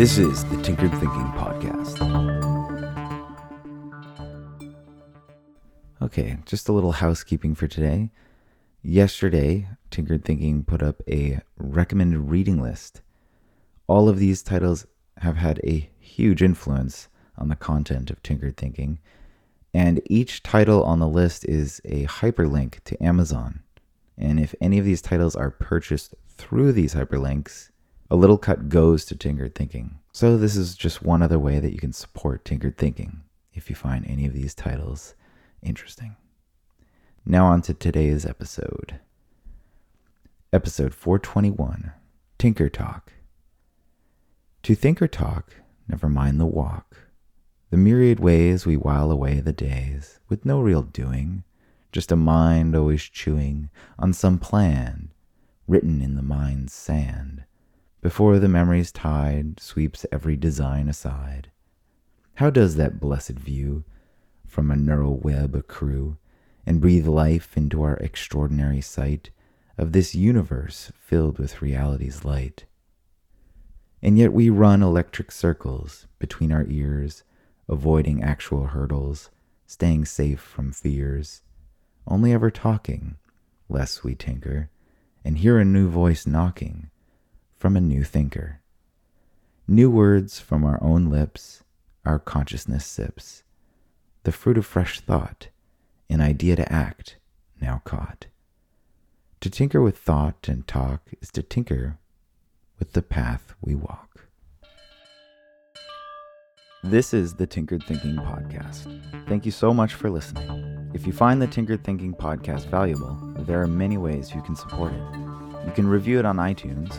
This is the Tinkered Thinking Podcast. Okay, just a little housekeeping for today. Yesterday, Tinkered Thinking put up a recommended reading list. All of these titles have had a huge influence on the content of Tinkered Thinking, and each title on the list is a hyperlink to Amazon. And if any of these titles are purchased through these hyperlinks, a little cut goes to Tinkered Thinking. So this is just one other way that you can support Tinkered Thinking if you find any of these titles interesting. Now on to today's episode. Episode 421, Tinker Talk. To think or talk, never mind the walk. The myriad ways we while away the days, with no real doing, just a mind always chewing on some plan, written in the mind's sand, before the memory's tide sweeps every design aside. How does that blessed view from a neural web accrue, and breathe life into our extraordinary sight of this universe filled with reality's light? And yet we run electric circles between our ears, avoiding actual hurdles, staying safe from fears, only ever talking, lest we tinker, and hear a new voice knocking from a new thinker. New words from our own lips, our consciousness sips the fruit of fresh thought, an idea to act, now caught. To tinker with thought and talk is to tinker with the path we walk. This is the Tinkered Thinking Podcast. Thank you so much for listening. If you find the Tinkered Thinking Podcast valuable, there are many ways you can support it. You can review it on iTunes.